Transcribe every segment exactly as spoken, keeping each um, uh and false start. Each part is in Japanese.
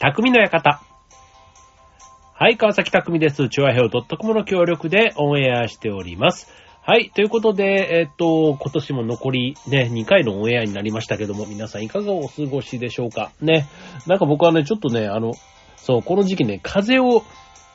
匠の館。はい、川崎匠です。チュアヘオ .com の協力でオンエアしております。はい、ということで、えっと、今年も残りね、にかいのオンエアになりましたけども、皆さんいかがお過ごしでしょうかね。なんか僕はね、ちょっとね、あの、そう、この時期ね、風邪を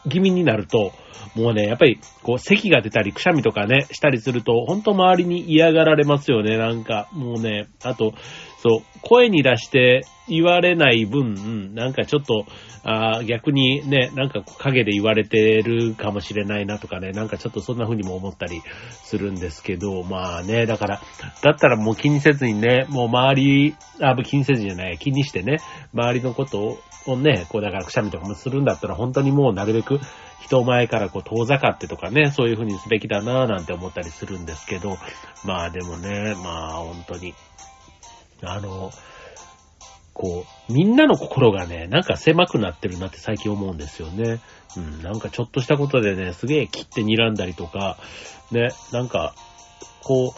気味になると、もうね、やっぱり、こう、咳が出たり、くしゃみとかね、したりすると、ほんと周りに嫌がられますよね、なんか。もうね、あと、そう、声に出して言われない分、なんかちょっと、あ逆にね、なんか影で言われてるかもしれないなとかね、なんかちょっとそんな風にも思ったりするんですけど、まあね、だから、だったらもう気にせずにね、もう周り、あ、気にせずじゃない、気にしてね、周りのことを、こうね、こうだからくしゃみとかもするんだったら本当にもうなるべく人前からこう遠ざかってとかね、そういう風にすべきだなぁなんて思ったりするんですけど、まあでもね、まあ本当に、あの、こう、みんなの心がね、なんか狭くなってるなって最近思うんですよね。うん、なんかちょっとしたことでね、すげえ切って睨んだりとか、ね、なんか、こ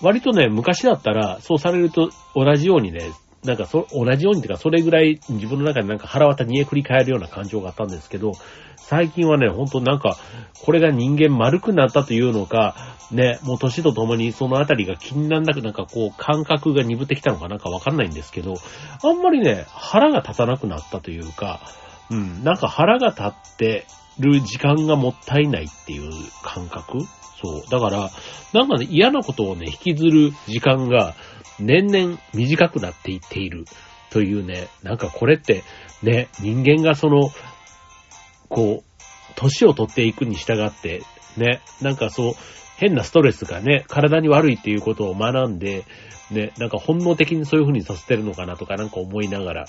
う、割とね、昔だったらそうされると同じようにね、なんかそ、同じようにというか、それぐらい自分の中でなんか腹渡煮えくり返るような感情があったんですけど、最近はね、ほんとなんか、これが人間丸くなったというのか、ね、もう年とともにそのあたりが気にならなく、なんかこう、感覚が鈍ってきたのかなんかわかんないんですけど、あんまりね、腹が立たなくなったというか、うん、なんか腹が立ってる時間がもったいないっていう感覚？そう。だから、なんかね、嫌なことをね、引きずる時間が、年々短くなっていっているというね、なんかこれってね、人間がその、こう、年を取っていくに従って、ね、なんかそう、変なストレスがね、体に悪いっていうことを学んで、ね、なんか本能的にそういう風にさせてるのかなとかなんか思いながら、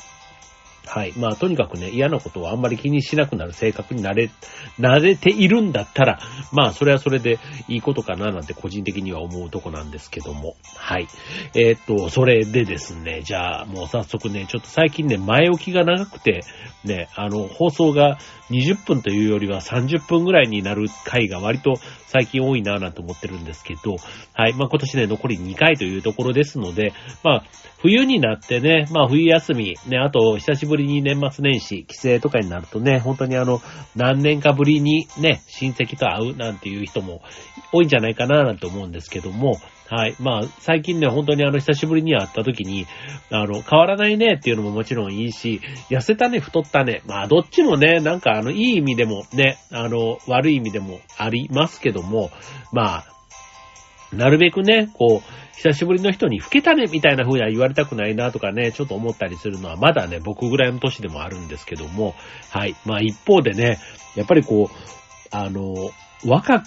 はい。まあ、とにかくね、嫌なことをあんまり気にしなくなる性格になれ、慣れているんだったら、まあ、それはそれでいいことかな、なんて個人的には思うとこなんですけども。はい。えー、っと、それでですね、じゃあ、もう早速ね、ちょっと最近ね、前置きが長くて、ね、あの、放送がにじゅっぷんというよりはさんじゅっぷんぐらいになる回が割と最近多いな、なんて思ってるんですけど、はい。まあ、今年ね、残りにかいというところですので、まあ、冬になってね、まあ、冬休み、ね、あと、久しぶりぶりに年末年始帰省とかになるとね、本当にあの何年かぶりにね親戚と会うなんていう人も多いんじゃないかななんて思うんですけども、はい、まあ最近ね本当にあの久しぶりに会った時にあの変わらないねっていうのももちろんいいし、痩せたね太ったね、まあどっちもねなんかあのいい意味でもねあの悪い意味でもありますけども、まあなるべくね、こう、久しぶりの人に老けたね、みたいな風には言われたくないなとかね、ちょっと思ったりするのは、まだね、僕ぐらいの年でもあるんですけども、はい。まあ一方でね、やっぱりこう、あの、若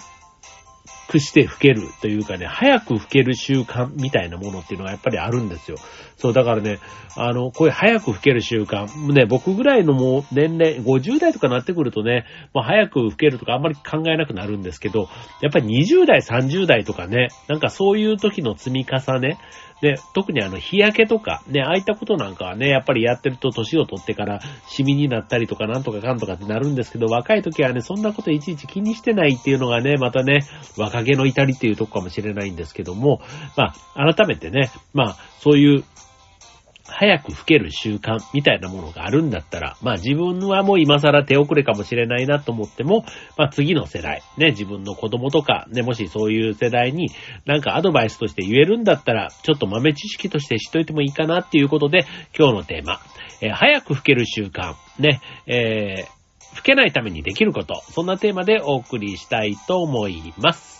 くして老けるというかね、早く老ける習慣みたいなものっていうのがやっぱりあるんですよ。そう、だからね、あの、こういう早く老ける習慣、ね、僕ぐらいのもう年齢、ごじゅう代とかなってくるとね、まあ早く老けるとかあんまり考えなくなるんですけど、やっぱりにじゅう代、さんじゅう代とかね、なんかそういう時の積み重ね、で、特にあの、日焼けとか、ね、ああいったことなんかはね、やっぱりやってると年を取ってから、シミになったりとか、なんとかかんとかってなるんですけど、若い時はね、そんなこといちいち気にしてないっていうのがね、またね、若気の至りっていうとこかもしれないんですけども、まあ、改めてね、まあ、そういう、早く老ける習慣みたいなものがあるんだったら、まあ自分はもう今更手遅れかもしれないなと思っても、まあ次の世代、ね、自分の子供とか、ね、もしそういう世代になんかアドバイスとして言えるんだったら、ちょっと豆知識として知っといてもいいかなっていうことで、今日のテーマ、えー、早く老ける習慣、ね、えー、老けないためにできること、そんなテーマでお送りしたいと思います。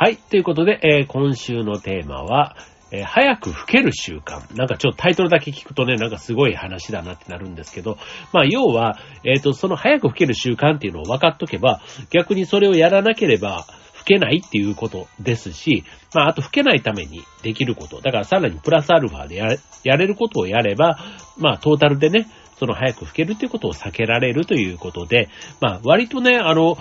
はい。ということで、えー、今週のテーマは、えー、早く老ける習慣。なんかちょっとタイトルだけ聞くとね、なんかすごい話だなってなるんですけど、まあ要は、えっと、その早く老ける習慣っていうのを分かっとけば、逆にそれをやらなければ、老けないっていうことですし、まああと老けないためにできること。だからさらにプラスアルファでやれ、やれることをやれば、まあトータルでね、その早く老けるっていうことを避けられるということで、まあ割とね、あの、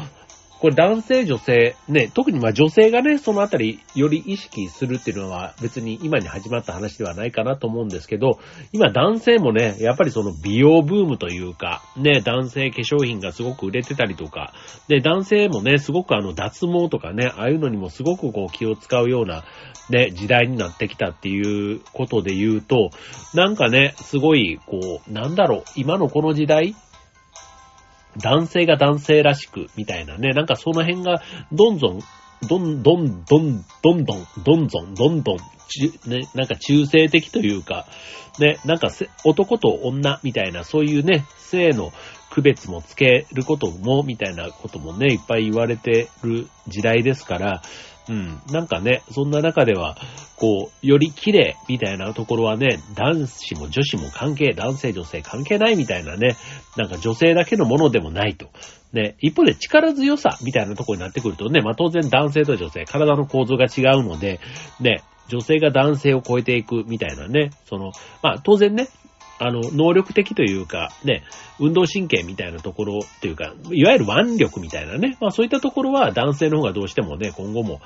これ男性女性ね、特にまあ女性がねそのあたりより意識するっていうのは別に今に始まった話ではないかなと思うんですけど、今男性もねやっぱりその美容ブームというかね、男性化粧品がすごく売れてたりとかで、男性もねすごくあの脱毛とかね、ああいうのにもすごくこう気を使うようなね時代になってきたっていうことで言うと、なんかねすごいこうなんだろう、今のこの時代男性が男性らしくみたいなね、なんかその辺がどんどんどんどんどんどんどんどんどんどんどんね、なんか中性的というかね、なんか男と女みたいなそういうね性の区別もつけることもみたいなこともねいっぱい言われてる時代ですから。うん。なんかね、そんな中では、こう、より綺麗みたいなところはね、男子も女子も関係、男性女性関係ないみたいなね、なんか女性だけのものでもないと。ね、一方で力強さみたいなところになってくるとね、まあ当然男性と女性、体の構造が違うので、ね、女性が男性を超えていくみたいなね、その、まあ当然ね、あの、能力的というか、ね、運動神経みたいなところというか、いわゆる腕力みたいなね、まあそういったところは男性の方がどうしてもね、今後も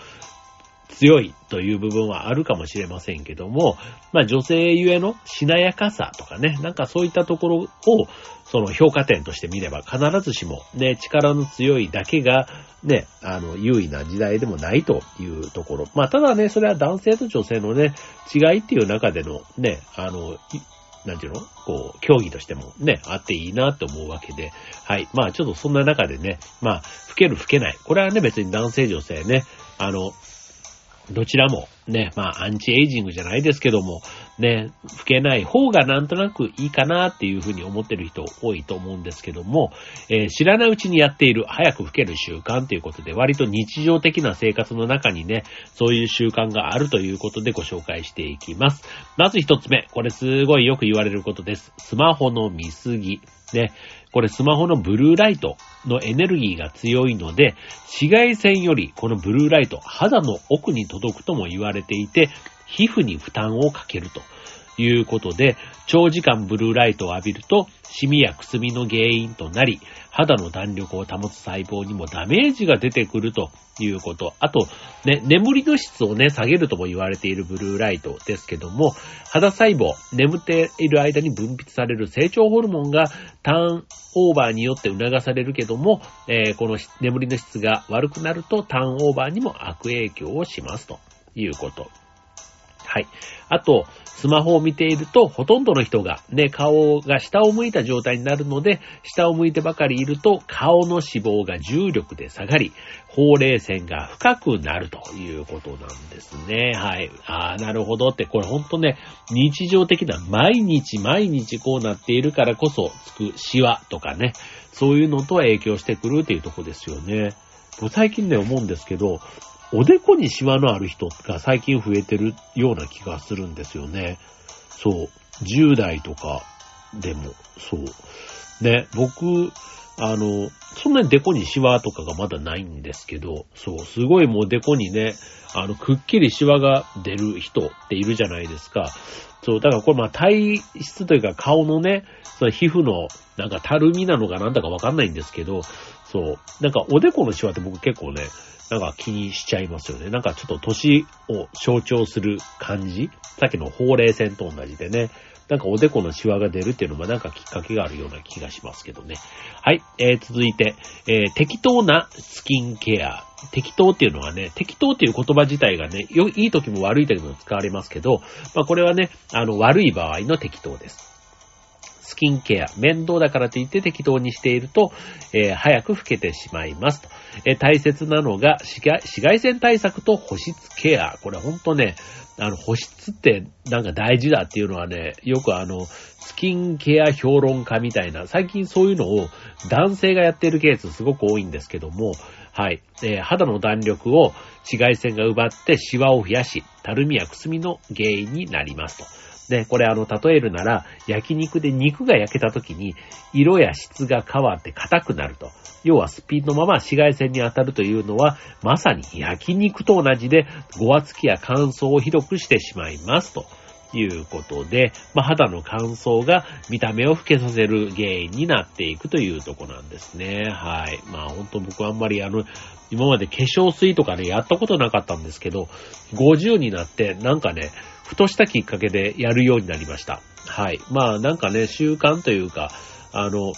強いという部分はあるかもしれませんけども、まあ女性ゆえのしなやかさとかね、なんかそういったところを、その評価点として見れば必ずしもね、力の強いだけがね、あの、優位な時代でもないというところ。まあただね、それは男性と女性のね、違いっていう中でのね、あの、なんていうの?こう、競技としてもね、あっていいなと思うわけで。はい。まあ、ちょっとそんな中でね、まあ、老ける老けない。これはね、別に男性女性ね、あの、どちらもね、まあ、アンチエイジングじゃないですけども、ね、老けない方がなんとなくいいかなっていうふうに思ってる人多いと思うんですけども、えー、知らないうちにやっている早く老ける習慣ということで、割と日常的な生活の中にね、そういう習慣があるということでご紹介していきます。まず一つ目、これすごいよく言われることです。スマホの見過ぎ。ね、これスマホのブルーライトのエネルギーが強いので、紫外線よりこのブルーライト、肌の奥に届くとも言われていて、皮膚に負担をかけるということで、長時間ブルーライトを浴びるとシミやくすみの原因となり、肌の弾力を保つ細胞にもダメージが出てくるということ。あとね、眠りの質をね下げるとも言われているブルーライトですけども、肌細胞、眠っている間に分泌される成長ホルモンがターンオーバーによって促されるけども、えー、この眠りの質が悪くなるとターンオーバーにも悪影響をしますということ。はい。あと、スマホを見ていると、ほとんどの人がね、顔が下を向いた状態になるので、下を向いてばかりいると、顔の脂肪が重力で下がり、ほうれい線が深くなるということなんですね。はい。ああ、なるほどって、これほんとね、日常的な、毎日毎日こうなっているからこそつくシワとかね、そういうのと影響してくるっていうとこですよね。もう最近ね、思うんですけど、おでこにシワのある人が最近増えてるような気がするんですよね。そう。じゅう代とかでも、そう。ね、僕、あの、そんなにでこにシワとかがまだないんですけど、そう、すごいもうでこにね、あの、くっきりシワが出る人っているじゃないですか。そう、だからこれまあ体質というか顔のね、その皮膚のなんかたるみなのかなんだかわかんないんですけど、そう、なんかおでこのシワって僕結構ね、なんか気にしちゃいますよね。なんかちょっと年を象徴する感じ、さっきのほうれい線と同じでね、なんかおでこのシワが出るっていうのもなんかきっかけがあるような気がしますけどね。はい、えー、続いて、えー、適当なスキンケア。適当っていうのはね、適当っていう言葉自体がね、よ、いい時も悪い時も使われますけど、まあこれはね、あの悪い場合の適当です。スキンケア、面倒だからといって適当にしていると、えー、早く老けてしまいますと、えー、大切なのが紫外、紫外線対策と保湿ケア。これほんとね、あの保湿ってなんか大事だっていうのはね、よくあのスキンケア評論家みたいな、最近そういうのを男性がやっているケースすごく多いんですけども、はい、えー、肌の弾力を紫外線が奪ってシワを増やし、たるみやくすみの原因になりますと。ね、これあの、例えるなら、焼肉で肉が焼けた時に、色や質が変わって硬くなると。要はすっぴんのまま紫外線に当たるというのは、まさに焼肉と同じで、ごわつきや乾燥をひどくしてしまいますということで、まあ、肌の乾燥が見た目を老けさせる原因になっていくというとこなんですね。はい。まあ本当僕あんまりあの、今まで化粧水とかね、やったことなかったんですけど、ごじゅうになってなんかね、ふとしたきっかけでやるようになりました。はい。まあなんかね、習慣というか、あの、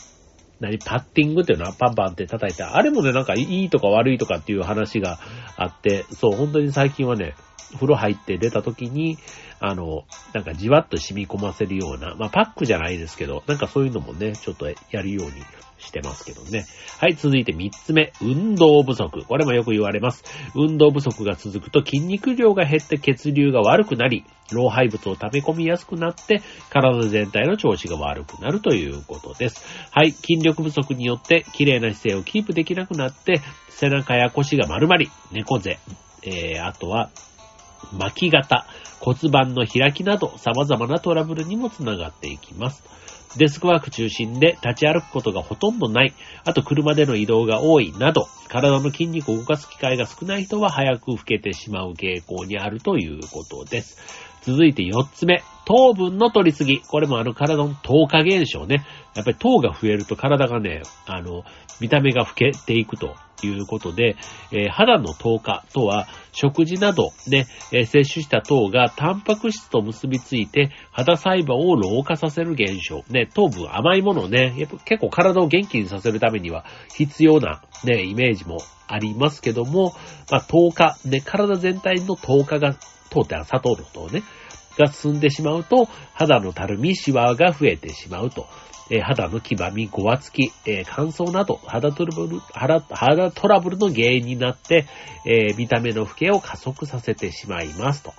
何パッティングっていうのはパンパンって叩いて、あれもね、なんかいいとか悪いとかっていう話があって、そう、本当に最近はね、風呂入って出た時に、あの、なんかじわっと染み込ませるような、まあパックじゃないですけど、なんかそういうのもね、ちょっとやるようにしてますけどね。はい、続いてみっつめ、運動不足。これもよく言われます。運動不足が続くと筋肉量が減って血流が悪くなり、老廃物を溜め込みやすくなって、体全体の調子が悪くなるということです。はい、筋力不足によって綺麗な姿勢をキープできなくなって、背中や腰が丸まり、猫背、えー、あとは巻き肩、骨盤の開きなど様々なトラブルにもつながっていきます。デスクワーク中心で立ち歩くことがほとんどない、あと車での移動が多いなど、体の筋肉を動かす機会が少ない人は早く老けてしまう傾向にあるということです。続いてよっつめ、糖分の摂りすぎ。これもあの体の糖化現象ね。やっぱり糖が増えると体がね、あの、見た目が老けていくということで、えー、肌の糖化とは、食事などね、えー、摂取した糖がタンパク質と結びついて、肌細胞を老化させる現象。ね、糖分甘いものね、やっぱ結構体を元気にさせるためには必要なね、イメージもありますけども、まあ糖化、ね、体全体の糖化が、糖って砂糖の糖ね、が進んでしまうと、肌のたるみ、シワが増えてしまうと、えー、肌の黄ばみ、ごわつき、えー、乾燥など肌トラブル、肌、肌トラブルの原因になって、えー、見た目の老けを加速させてしまいますと。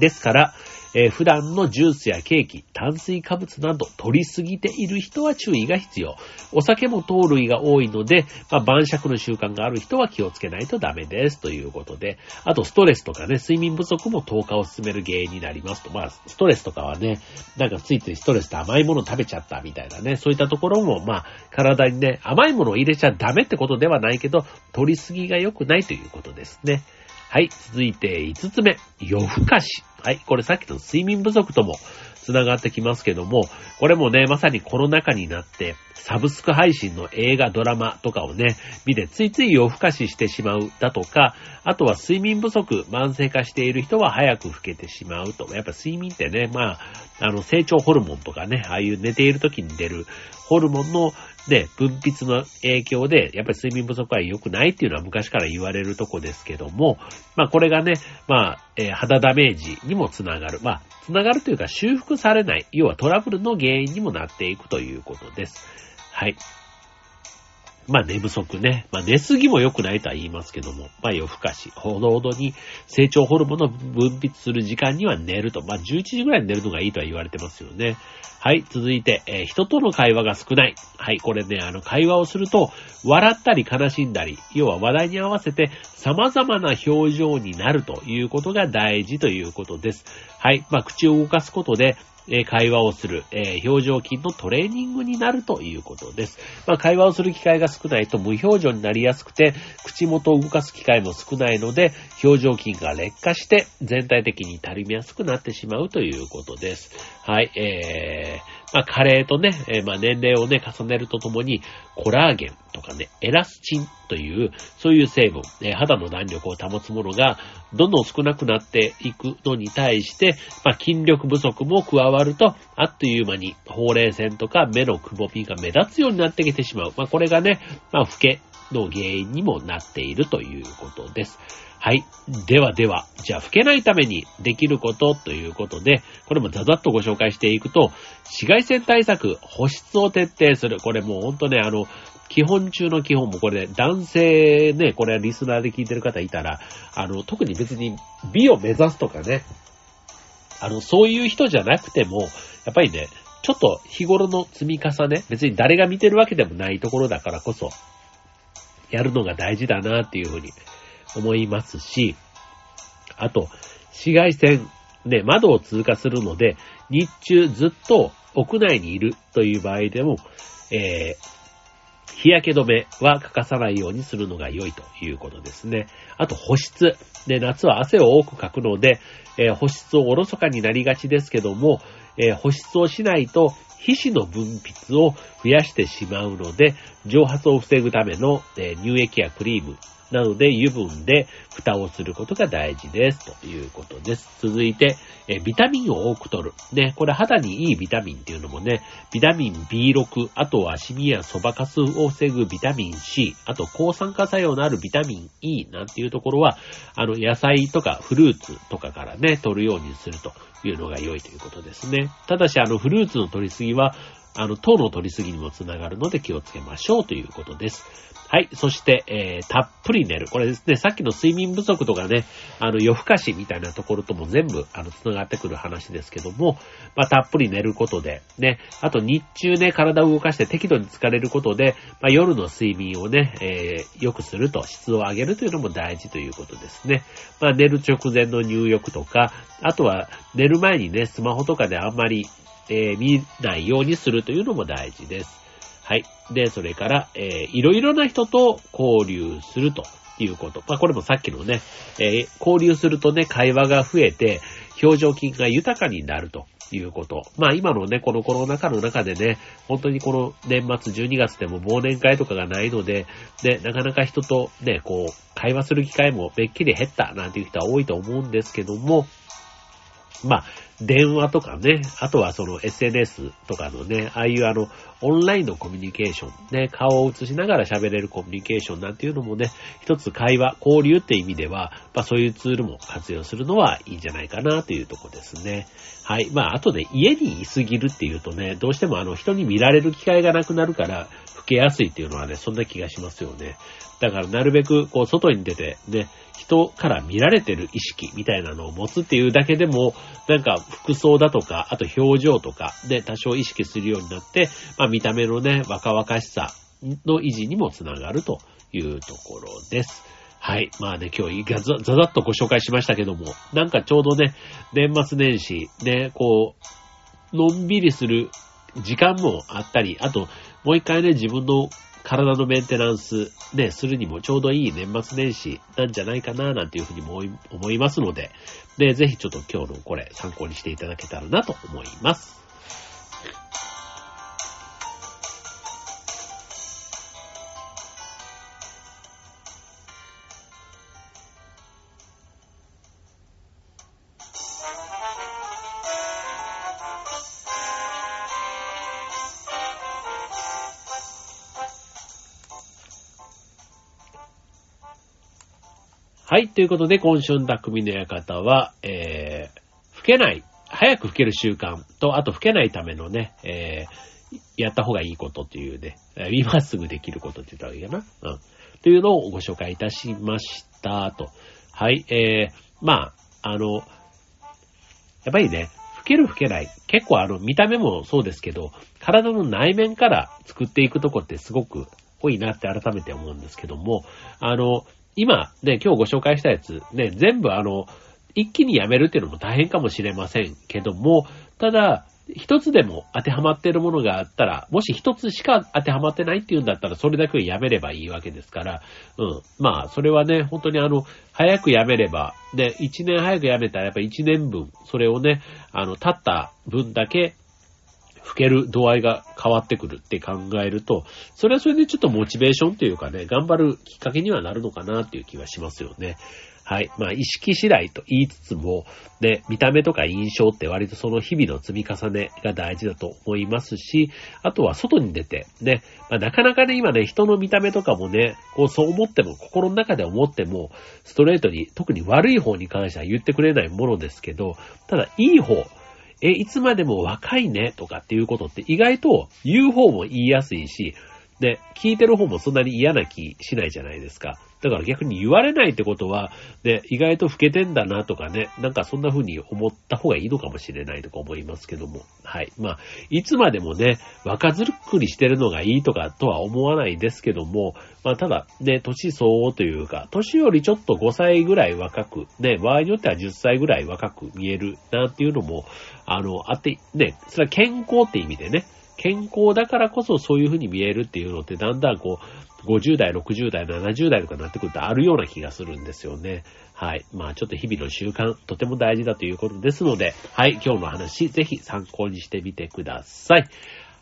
ですから、えー、普段のジュースやケーキ、炭水化物など摂りすぎている人は注意が必要。お酒も糖類が多いので、まあ、晩酌の習慣がある人は気をつけないとダメですということで、あとストレスとかね、睡眠不足も糖化を進める原因になりますと。まあ、ストレスとかはね、なんかついついストレスと甘いものを食べちゃったみたいなね、そういったところも、まあ、体にね、甘いものを入れちゃダメってことではないけど、摂りすぎが良くないということですね。はい、続いていつつめ、夜更かし。はい、これさっきの睡眠不足ともつながってきますけども、これもね、まさにコロナ禍になって、サブスク配信の映画、ドラマとかをね、見てついつい夜更かししてしまうだとか、あとは睡眠不足、慢性化している人は早く老けてしまうと。やっぱ睡眠ってね、まあ、あの、成長ホルモンとかね、ああいう寝ている時に出るホルモンのね、分泌の影響で、やっぱり睡眠不足は良くないっていうのは昔から言われるとこですけども、まあこれがね、まあ、えー、肌ダメージにもつながる。まあ、つながるというか修復されない、要はトラブルの原因にもなっていくということです。はい。まあ寝不足ね。まあ寝すぎも良くないとは言いますけども、まあ夜更かし、ほどほどに成長ホルモンの分泌する時間には寝ると。まあじゅういちじぐらいに寝るのがいいとは言われてますよね。はい、続いて、えー、人との会話が少ない。はい、これね、あの会話をすると、笑ったり悲しんだり、要は話題に合わせて様々な表情になるということが大事ということです。はい、まあ口を動かすことで、会話をする、えー、表情筋のトレーニングになるということです。まあ、会話をする機会が少ないと無表情になりやすくて、口元を動かす機会も少ないので、表情筋が劣化して、全体的にたるみやすくなってしまうということです。はい、えー、まあ、加齢とね、えー、まあ、年齢をね、重ねるとともに、コラーゲンとかね、エラスチンという、そういう成分、えー、肌の弾力を保つものが、どんどん少なくなっていくのに対して、まあ、筋力不足も加わるとあっという間にほうれい線とか目のくぼみが目立つようになってきてしまう。まあこれがね、まあ老けの原因にもなっているということです。はい。ではでは、じゃあ老けないためにできることということで、これもざざっとご紹介していくと、紫外線対策、保湿を徹底する。これもうほんとね、あの、基本中の基本もこれ、ね、男性ね、これリスナーで聞いてる方いたら、あの、特に別に美を目指すとかね、あの、そういう人じゃなくても、やっぱりね、ちょっと日頃の積み重ね、別に誰が見てるわけでもないところだからこそ、やるのが大事だなっていうふうに思いますし、あと、紫外線、ね、窓を通過するので、日中ずっと屋内にいるという場合でも、えー日焼け止めは欠かさないようにするのが良いということですね。あと保湿。で、夏は汗を多くかくので、えー、保湿をおろそかになりがちですけども、えー、保湿をしないと皮脂の分泌を増やしてしまうので、蒸発を防ぐための、えー、乳液やクリームなので油分で蓋をすることが大事ですということです。続いて、えビタミンを多く摂る。ね、これ肌にいいビタミンっていうのもね、ビタミン ビーシックス、あとはシミやそばかすを防ぐビタミン C、あと抗酸化作用のあるビタミン E なんていうところは、あの野菜とかフルーツとかからね、摂るようにするというのが良いということですね。ただし、あのフルーツの摂りすぎは、あの糖の摂りすぎにもつながるので気をつけましょうということです。はい。そして、えー、たっぷり寝る。これですね、さっきの睡眠不足とかね、あの夜更かしみたいなところとも全部、あの、つながってくる話ですけども、まあ、たっぷり寝ることで、ね、あと日中ね、体を動かして適度に疲れることで、まあ、夜の睡眠をね、えー、良くすると、質を上げるというのも大事ということですね。まあ、寝る直前の入浴とか、あとは寝る前にね、スマホとかであんまりえー、見ないようにするというのも大事です。はい。で、それから、えー、いろいろな人と交流するということ。まあ、これもさっきのね、えー、交流するとね、会話が増えて、表情筋が豊かになるということ。まあ、今のね、このコロナ禍の中でね、本当にこの年末じゅうにがつでも忘年会とかがないので、ね、なかなか人とね、こう、会話する機会もめっきり減ったなんていう人は多いと思うんですけども、まあ、電話とかね、あとはその エスエヌエス とかのね、ああいうあの、オンラインのコミュニケーション、ね、顔を映しながら喋れるコミュニケーションなんていうのもね、一つ会話、交流って意味では、まあそういうツールも活用するのはいいんじゃないかなというとこですね。はい。まあ、あとね、家にいすぎるっていうとね、どうしてもあの、人に見られる機会がなくなるから、老けやすいっていうのはね、そんな気がしますよね。だからなるべくこう外に出てね、人から見られてる意識みたいなのを持つっていうだけでも、なんか服装だとか、あと表情とかで多少意識するようになって、まあ見た目のね、若々しさの維持にもつながるというところです。はい。まあね、今日ざ、ざざっとご紹介しましたけども、なんかちょうどね、年末年始、ね、こう、のんびりする時間もあったり、あと、もう一回ね、自分の体のメンテナンスね、するにもちょうどいい年末年始なんじゃないかな、なんていうふうにも思いますので、で、ぜひちょっと今日のこれ参考にしていただけたらなと思います。はい。ということで、今週の匠の館は、えー、老けない、早く老ける習慣と、あと老けないためのね、えー、やった方がいいことというね、今すぐできることって言ったらいいかな。うん。というのをご紹介いたしましたと。はい。えー、まあ、あの、やっぱりね、老ける老けない、結構あの、見た目もそうですけど、体の内面から作っていくとこってすごく多いなって改めて思うんですけども、あの、今ね、今日ご紹介したやつね、全部あの、一気にやめるっていうのも大変かもしれませんけども、ただ、一つでも当てはまっているものがあったら、もし一つしか当てはまってないっていうんだったら、それだけをやめればいいわけですから、うん。まあ、それはね、本当にあの、早くやめれば、ね、一年早くやめたらやっぱ一年分、それをね、あの、経った分だけ、老ける度合いが変わってくるって考えると、それはそれでちょっとモチベーションというかね、頑張るきっかけにはなるのかなっていう気はしますよね。はい。まあ、意識次第と言いつつも、ね、見た目とか印象って割とその日々の積み重ねが大事だと思いますし、あとは外に出て、ね、まあ、なかなかね、今ね、人の見た目とかもね、こうそう思っても、心の中で思っても、ストレートに、特に悪い方に関しては言ってくれないものですけど、ただ、いい方、え、いつまでも若いねとかっていうことって意外と言う方も言いやすいし、で、聞いてる方もそんなに嫌な気しないじゃないですか。だから逆に言われないってことは、ね、意外と老けてんだなとかね、なんかそんな風に思った方がいいのかもしれないとか思いますけども。はい。まあ、いつまでもね、若ずるっくりしてるのがいいとかとは思わないですけども、まあただね、年相応というか、年よりちょっとごさいぐらい若く、ね、場合によってはじゅっさいぐらい若く見えるなっていうのも、あの、あって、ね、それは健康って意味でね、健康だからこそそういう風に見えるっていうのってだんだんこう、ごじゅう代、ろくじゅう代、ななじゅう代とかなってくるとあるような気がするんですよね。はい。まあちょっと日々の習慣、とても大事だということですので、はい。今日の話、ぜひ参考にしてみてください。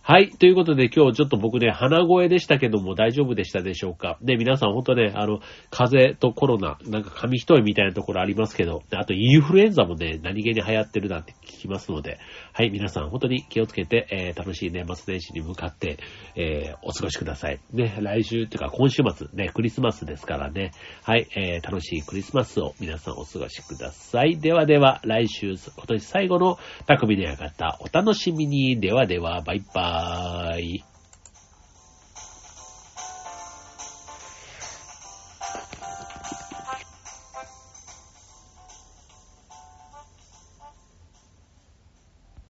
はい。ということで今日ちょっと僕ね、鼻声でしたけども大丈夫でしたでしょうか。ね、皆さん本当ね、あの、風邪とコロナ、なんか紙一重みたいなところありますけど、あとインフルエンザもね、何気に流行ってるなんて聞きますので、はい。皆さん本当に気をつけて、えー、楽しい年末年始に向かって、えー、お過ごしください。ね、来週というか今週末、ね、クリスマスですからね。はい。えー、楽しいクリスマスを皆さんお過ごしください。ではでは、来週、今年最後の匠の館お楽しみに。ではでは、バイバイ。Bye.